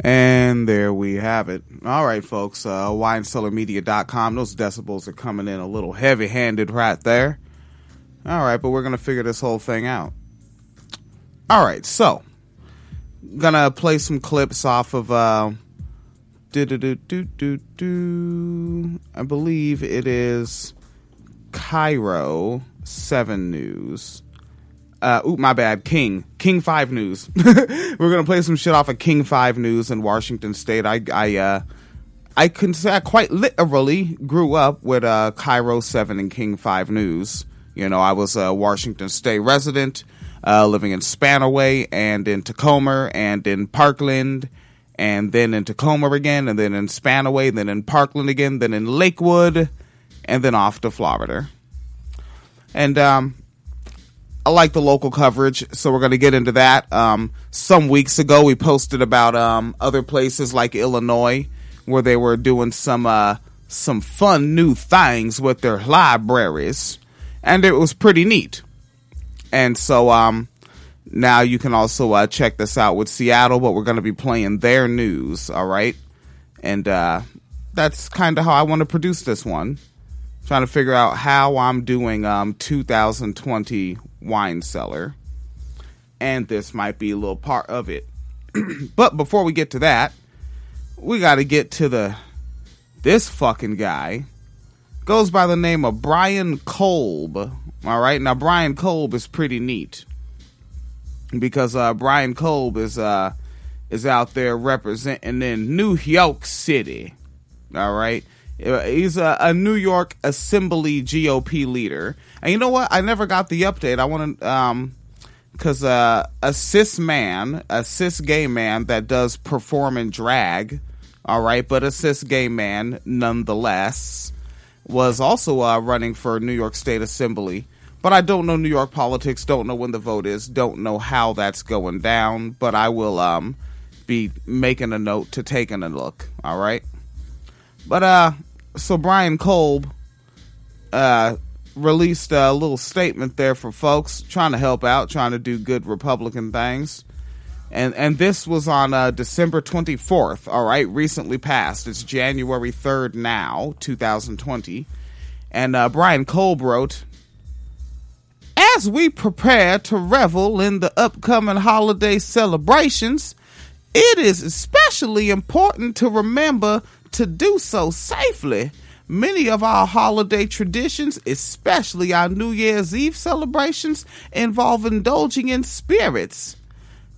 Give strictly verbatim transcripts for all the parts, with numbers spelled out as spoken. And there we have it. All right, folks, uh, wine cellar media dot com. Those decibels are coming in a little heavy-handed right there. All right, but we're going to figure this whole thing out. All right, so going to play some clips off of, uh, I believe it is KIRO seven News. Uh, oop, my bad. King. King five News. We're going to play some shit off of King five News in Washington State. I, I, uh, I can say I quite literally grew up with, uh, KIRO seven and King five News. You know, I was a Washington State resident, uh, living in Spanaway and in Tacoma and in Parkland and then in Tacoma again and then in Spanaway, then in Parkland again, then in Lakewood and then off to Florida. And, um, I like the local coverage, so we're going to get into that. Um, some weeks ago, we posted about um, other places like Illinois, where they were doing some uh, some fun new things with their libraries, and it was pretty neat. And so um, now you can also uh, check this out with Seattle, but we're going to be playing their news, all right? And uh, that's kind of how I want to produce this one. Trying to figure out how I'm doing um, two thousand twenty wine cellar, and this might be a little part of it. But before we get to that, we got to get to the this fucking guy goes by the name of Brian Kolb. All right, now Brian Kolb is pretty neat because uh, Brian Kolb is uh, is out there representing in New York City. All right. He's a, a New York Assembly G O P leader. And you know what? I never got the update. I want to, um, cause, uh, a cis man, a cis gay man that does perform in drag, all right, but a cis gay man nonetheless, was also, uh, running for New York State Assembly. But I don't know New York politics, don't know when the vote is, don't know how that's going down, but I will, um, be making a note to taking a look, all right? But, uh, So Brian Kolb uh, released a little statement there for folks trying to help out, trying to do good Republican things. And and this was on uh, December twenty-fourth, all right, recently passed. It's January third now, two thousand twenty. And uh, Brian Kolb wrote, "As we prepare to revel in the upcoming holiday celebrations, it is especially important to remember to do so safely. Many of our holiday traditions, especially our New Year's Eve celebrations, involve indulging in spirits.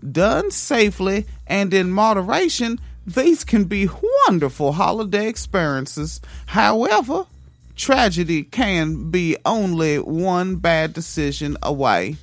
Done safely and in moderation, these can be wonderful holiday experiences. However, tragedy can be only one bad decision away.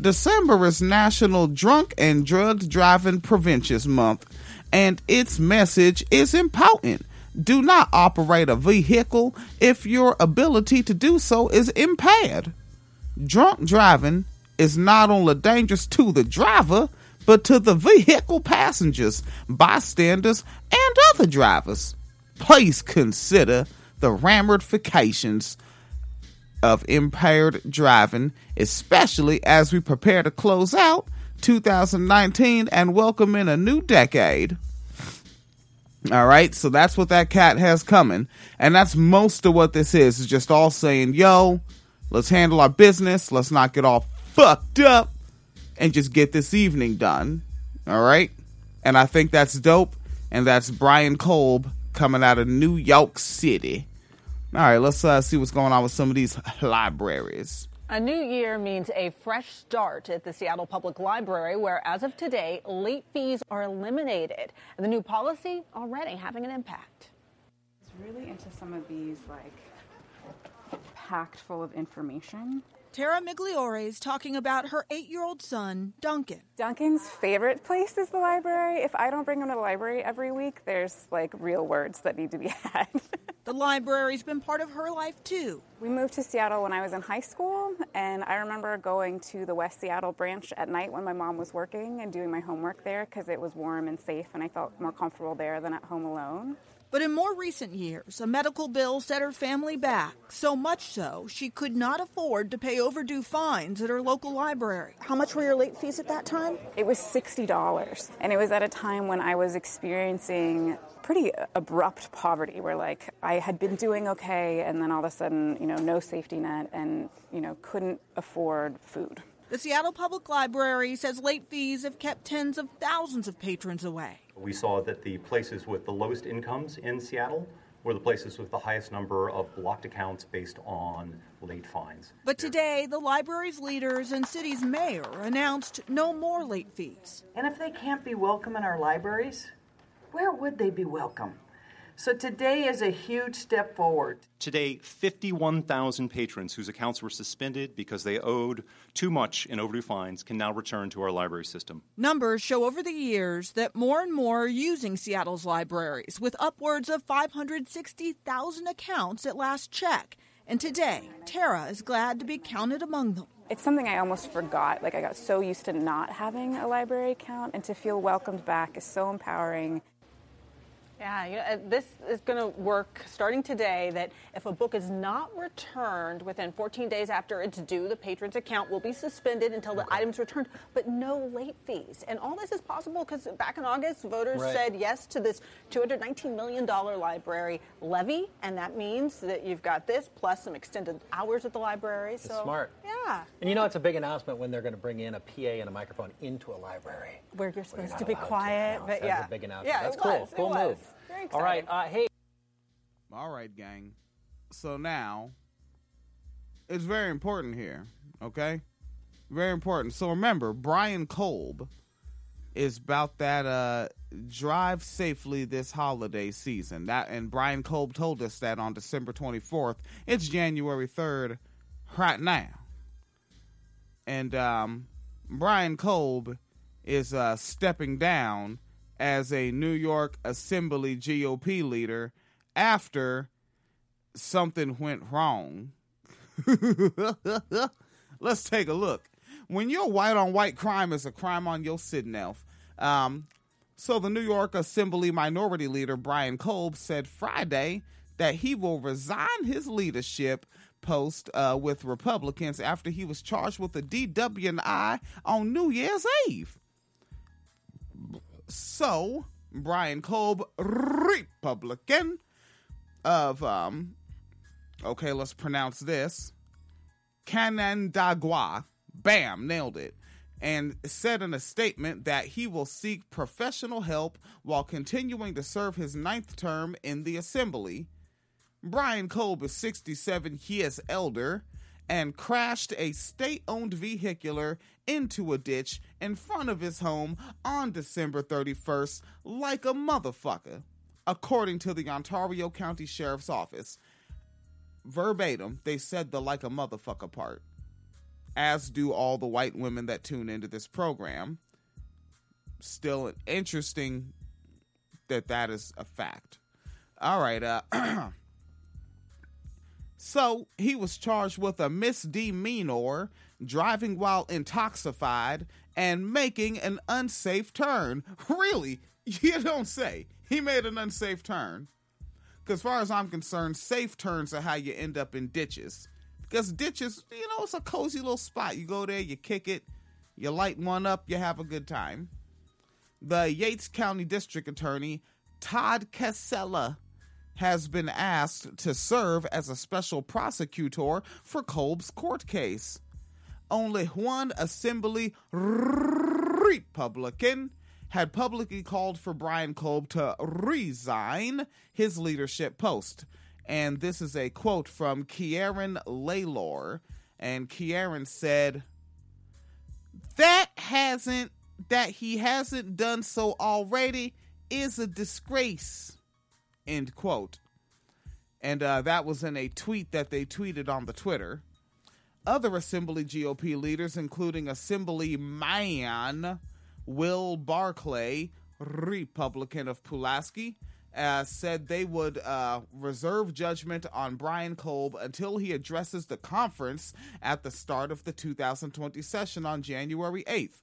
December is National Drunk and Drug Driving Prevention Month, and its message is important. Do not operate a vehicle if your ability to do so is impaired. Drunk driving is not only dangerous to the driver, but to the vehicle passengers, bystanders, and other drivers. Please consider the ramifications of impaired driving, especially as we prepare to close out two thousand nineteen and welcome in a new decade." All right, so that's what that cat has coming, and that's most of what this is. It's just all saying, yo, let's handle our business, let's not get all fucked up and just get this evening done. All right, and I think that's dope, and that's Brian Kolb coming out of New York City. All right, let's uh, see what's going on with some of these libraries. A new year means a fresh start at the Seattle Public Library, where as of today, late fees are eliminated. And the new policy already having an impact. It's really into some of these, like, packed full of information. Tara Migliore is talking about her eight-year-old son, Duncan. Duncan's favorite place is the library. If I don't bring him to the library every week, there's, like, real words that need to be had. The library's been part of her life, too. We moved to Seattle when I was in high school, and I remember going to the West Seattle branch at night when my mom was working and doing my homework there because it was warm and safe, and I felt more comfortable there than at home alone. But in more recent years, a medical bill set her family back, so much so she could not afford to pay overdue fines at her local library. How much were your late fees at that time? It was sixty dollars, and it was at a time when I was experiencing pretty abrupt poverty, where, like, I had been doing okay, and then all of a sudden, you know, no safety net and, you know, couldn't afford food. The Seattle Public Library says late fees have kept tens of thousands of patrons away. We saw that the places with the lowest incomes in Seattle were the places with the highest number of blocked accounts based on late fines. But today, the library's leaders and city's mayor announced no more late fees. And if they can't be welcome in our libraries, where would they be welcome? So today is a huge step forward. Today, fifty-one thousand patrons whose accounts were suspended because they owed too much in overdue fines can now return to our library system. Numbers show over the years that more and more are using Seattle's libraries, with upwards of five hundred sixty thousand accounts at last check. And today, Tara is glad to be counted among them. It's something I almost forgot. Like, I got so used to not having a library account, and to feel welcomed back is so empowering. Yeah, you know, this is going to work starting today, that if a book is not returned within fourteen days after it's due, the patron's account will be suspended until the okay. item's returned, but no late fees. And all this is possible because back in August, voters right. said yes to this two hundred nineteen million dollars library levy, and that means that you've got this plus some extended hours at the library. It's so smart. Yeah. And you know, it's a big announcement when they're going to bring in a P A and a microphone into a library. Where you're supposed Where you're to be quiet, to but yeah. That's a big announcement. Yeah, That's it cool. Was, cool it move. Was. All right, uh, hey. All right, gang. So now, it's very important here, okay? Very important. So remember, Brian Kolb is about that uh, drive safely this holiday season. That and Brian Kolb told us that on December twenty-fourth. It's January third right now. And um, Brian Kolb is uh, stepping down as a New York Assembly G O P leader after something went wrong. Let's take a look. When your white-on-white crime is a crime on your sitting elf. Um, so the New York Assembly Minority Leader Brian Kolb said Friday that he will resign his leadership post uh, with Republicans after he was charged with a D W I on New Year's Eve. So, Brian Kolb, Republican of, um, okay, let's pronounce this, Canandaigua, bam, nailed it, and said in a statement that he will seek professional help while continuing to serve his ninth term in the assembly. Brian Kolb is sixty-seven years elder and crashed a state-owned vehicular into a ditch in front of his home on December thirty-first like a motherfucker, according to the Ontario County Sheriff's Office. Verbatim, they said the like a motherfucker part, as do all the white women that tune into this program. Still interesting that that is a fact. All right, uh... So, he was charged with a misdemeanor, driving while intoxicated, and making an unsafe turn. Really? You don't say. He made an unsafe turn. Because as far as I'm concerned, safe turns are how you end up in ditches. Because ditches, you know, it's a cozy little spot. You go there, you kick it, you light one up, you have a good time. The Yates County District Attorney, Todd Casella, has been asked to serve as a special prosecutor for Kolb's court case. Only one Assembly Republican had publicly called for Brian Kolb to resign his leadership post. And this is a quote from Kieran Laylor. And Kieran said, That hasn't, that he hasn't done so already is a disgrace. End quote. And uh, that was in a tweet that they tweeted on the Twitter. Other Assembly G O P leaders, including Assemblyman Will Barclay, Republican of Pulaski, uh, said they would uh, reserve judgment on Brian Kolb until he addresses the conference at the start of the two thousand twenty session on January eighth.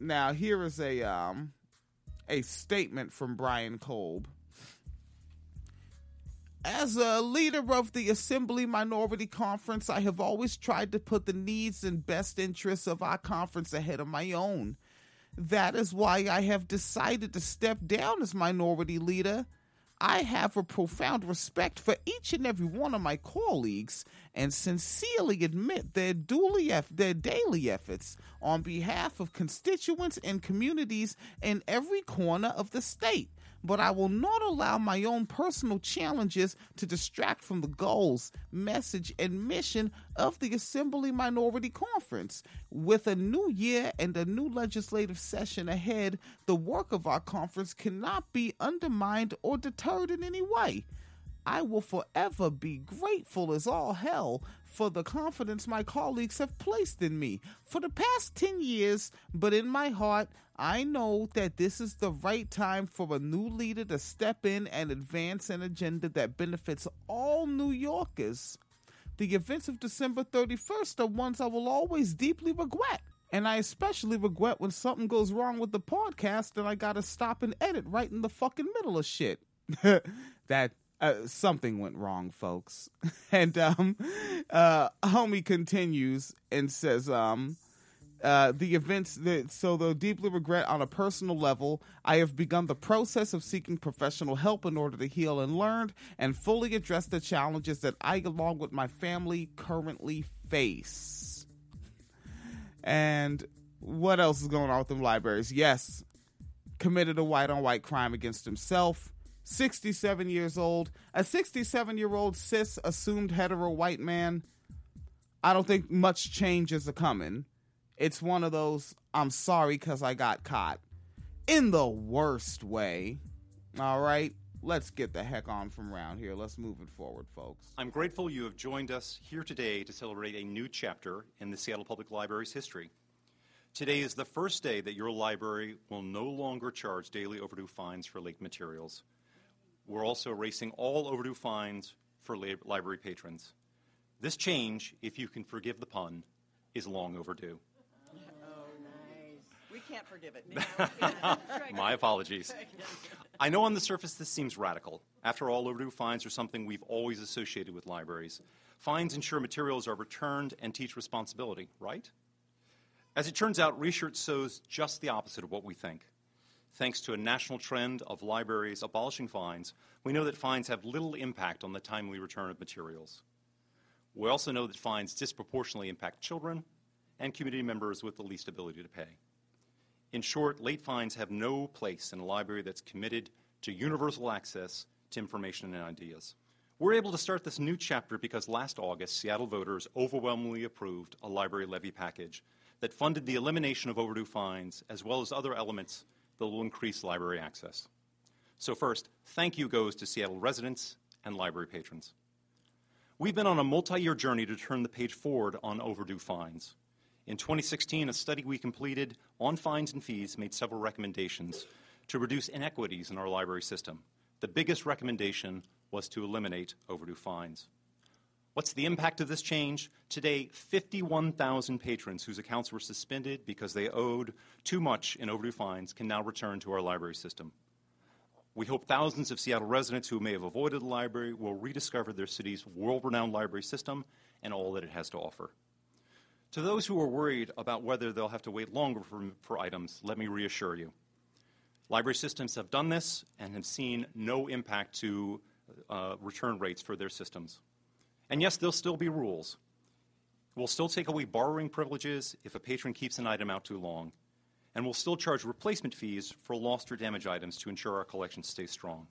Now, here is a um, a statement from Brian Kolb. As a leader of the Assembly Minority Conference, I have always tried to put the needs and best interests of our conference ahead of my own. That is why I have decided to step down as minority leader. I have a profound respect for each and every one of my colleagues and sincerely admit their, duly, their daily efforts on behalf of constituents and communities in every corner of the state. But I will not allow my own personal challenges to distract from the goals, message, and mission of the Assembly Minority Conference. With a new year and a new legislative session ahead, the work of our conference cannot be undermined or deterred in any way. I will forever be grateful as all hell for the confidence my colleagues have placed in me for the past ten years, but in my heart, I know that this is the right time for a new leader to step in and advance an agenda that benefits all New Yorkers. The events of December thirty-first are ones I will always deeply regret, and I especially regret when something goes wrong with the podcast and I gotta stop and edit right in the fucking middle of shit. that... Uh, something went wrong, folks. And um, uh, homie continues and says, um, uh, the events that, so though deeply regret on a personal level, I have begun the process of seeking professional help in order to heal and learn and fully address the challenges that I, along with my family, currently face. And what else is going on with them libraries? Yes, committed a white-on-white crime against himself. sixty-seven years old, a sixty-seven-year-old cis assumed hetero white man. I don't think much change is a-coming. It's one of those, I'm sorry because I got caught. In the worst way. All right, let's get the heck on from around here. Let's move it forward, folks. I'm grateful you have joined us here today to celebrate a new chapter in the Seattle Public Library's history. Today is the first day that your library will no longer charge daily overdue fines for late materials. We're also erasing all overdue fines for lab- library patrons. This change, if you can forgive the pun, is long overdue. Oh, nice. We can't forgive it now. My apologies. I know on the surface this seems radical. After all, overdue fines are something we've always associated with libraries. Fines ensure materials are returned and teach responsibility, right? As it turns out, research shows just the opposite of what we think. Thanks to a national trend of libraries abolishing fines, we know that fines have little impact on the timely return of materials. We also know that fines disproportionately impact children and community members with the least ability to pay. In short, late fines have no place in a library that's committed to universal access to information and ideas. We're able to start this new chapter because last August, Seattle voters overwhelmingly approved a library levy package that funded the elimination of overdue fines as well as other elements that will increase library access. So first, thank you goes to Seattle residents and library patrons. We've been on a multi-year journey to turn the page forward on overdue fines. In twenty sixteen, a study we completed on fines and fees made several recommendations to reduce inequities in our library system. The biggest recommendation was to eliminate overdue fines. What's the impact of this change? Today, fifty-one thousand patrons whose accounts were suspended because they owed too much in overdue fines can now return to our library system. We hope thousands of Seattle residents who may have avoided the library will rediscover their city's world-renowned library system and all that it has to offer. To those who are worried about whether they'll have to wait longer for, for items, let me reassure you. Library systems have done this and have seen no impact to uh, return rates for their systems. And yes, there'll still be rules. We'll still take away borrowing privileges if a patron keeps an item out too long. And we'll still charge replacement fees for lost or damaged items to ensure our collection stays strong.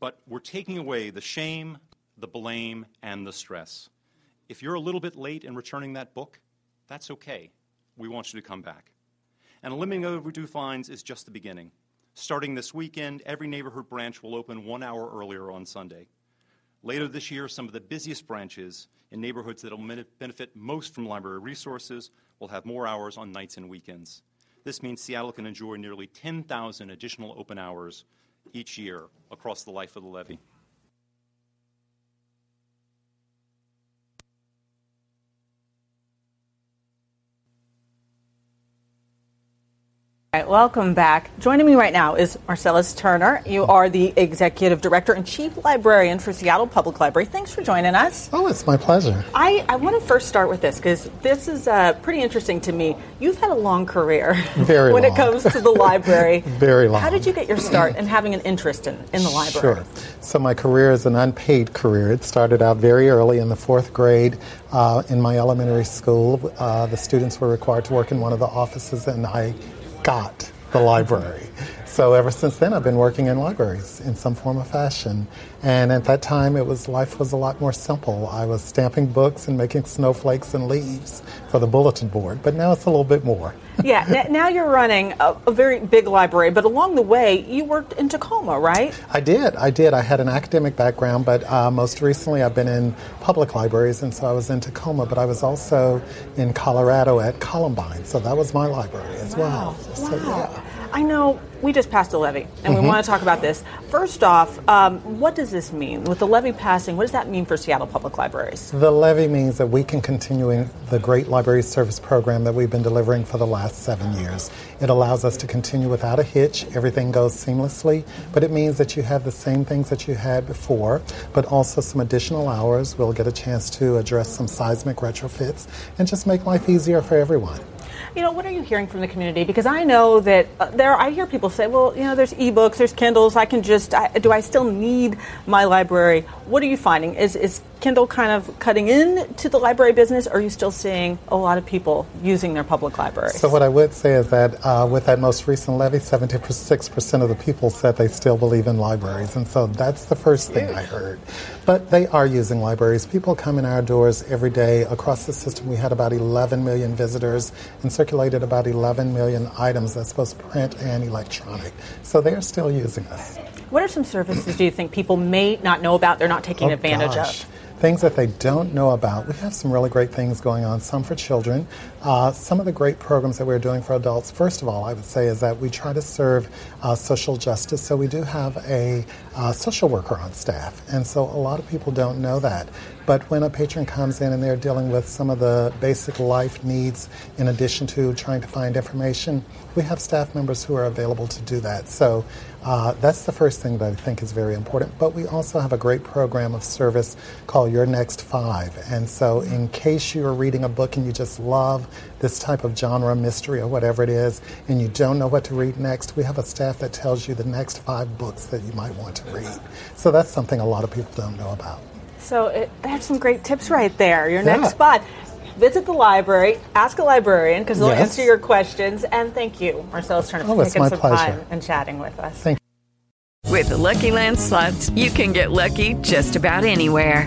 But we're taking away the shame, the blame, and the stress. If you're a little bit late in returning that book, that's okay. We want you to come back. And eliminating overdue fines is just the beginning. Starting this weekend, every neighborhood branch will open one hour earlier on Sunday. Later this year, some of the busiest branches in neighborhoods that will benefit most from library resources will have more hours on nights and weekends. This means Seattle can enjoy nearly ten thousand additional open hours each year across the life of the levy. All right, welcome back. Joining me right now is Marcellus Turner. You are the Executive Director and Chief Librarian for Seattle Public Library. Thanks for joining us. Oh, it's my pleasure. I, I want to first start with this because this is uh, pretty interesting to me. You've had a long career Very when long. It comes to the library. Very long. How did you get your start in having an interest in, in the library? Sure. So my career is an unpaid career. It started out very early in the fourth grade. Uh, in my elementary school, uh, the students were required to work in one of the offices, and I got the library. So ever since then, I've been working in libraries in some form or fashion. And at that time, it was life was a lot more simple. I was stamping books and making snowflakes and leaves for the bulletin board. But now it's a little bit more. Yeah, n- now you're running a, a very big library. But along the way, you worked in Tacoma, right? I did. I did. I had an academic background, but uh, most recently I've been in public libraries, and so I was in Tacoma. But I was also in Colorado at Columbine, so that was my library as wow. well. So, wow. Yeah. I know we just passed a levy, and mm-hmm. we want to talk about this. First off, um, what does this mean? With the levy passing, what does that mean for Seattle Public Libraries? The levy means that we can continue in the great library service program that we've been delivering for the last seven years. It allows us to continue without a hitch. Everything goes seamlessly, but it means that you have the same things that you had before, but also some additional hours. We'll get a chance to address some seismic retrofits and just make life easier for everyone. You know, what are you hearing from the community? Because I know that uh, there, I hear people say, well, you know, there's ebooks, there's Kindles. I can just, I, do I still need my library? What are you finding? Is is Kindle kind of cutting in to the library business, or are you still seeing a lot of people using their public libraries? So what I would say is that uh, with that most recent levy, seventy-six percent of the people said they still believe in libraries. And so that's the first thing I heard. But they are using libraries. People come in our doors every day. Across the system, we had about eleven million visitors and circulated about eleven million items that's both print and electronic. So they are still using us. What are some services do you think people may not know about, they're not taking oh, advantage gosh. of? Things that they don't know about. We have some really great things going on, some for children. Uh, some of the great programs that we're doing for adults, first of all, I would say, is that we try to serve uh, social justice. So we do have a uh, social worker on staff, and so a lot of people don't know that. But when a patron comes in and they're dealing with some of the basic life needs, in addition to trying to find information, we have staff members who are available to do that. So uh, that's the first thing that I think is very important. But we also have a great program of service called Your Next Five. And so in case you are reading a book and you just love this type of genre, mystery, or whatever it is, and you don't know what to read next, we have a staff that tells you the next five books that you might want to read. So that's something a lot of people don't know about. So it, that's some great tips right there. Your yeah. next spot. Visit the library, ask a librarian, because they'll yes. answer your questions. And thank you, Marcellus Turner, for oh, taking some pleasure. time and chatting with us. Thank you. With Lucky Land Slots, you can get lucky just about anywhere.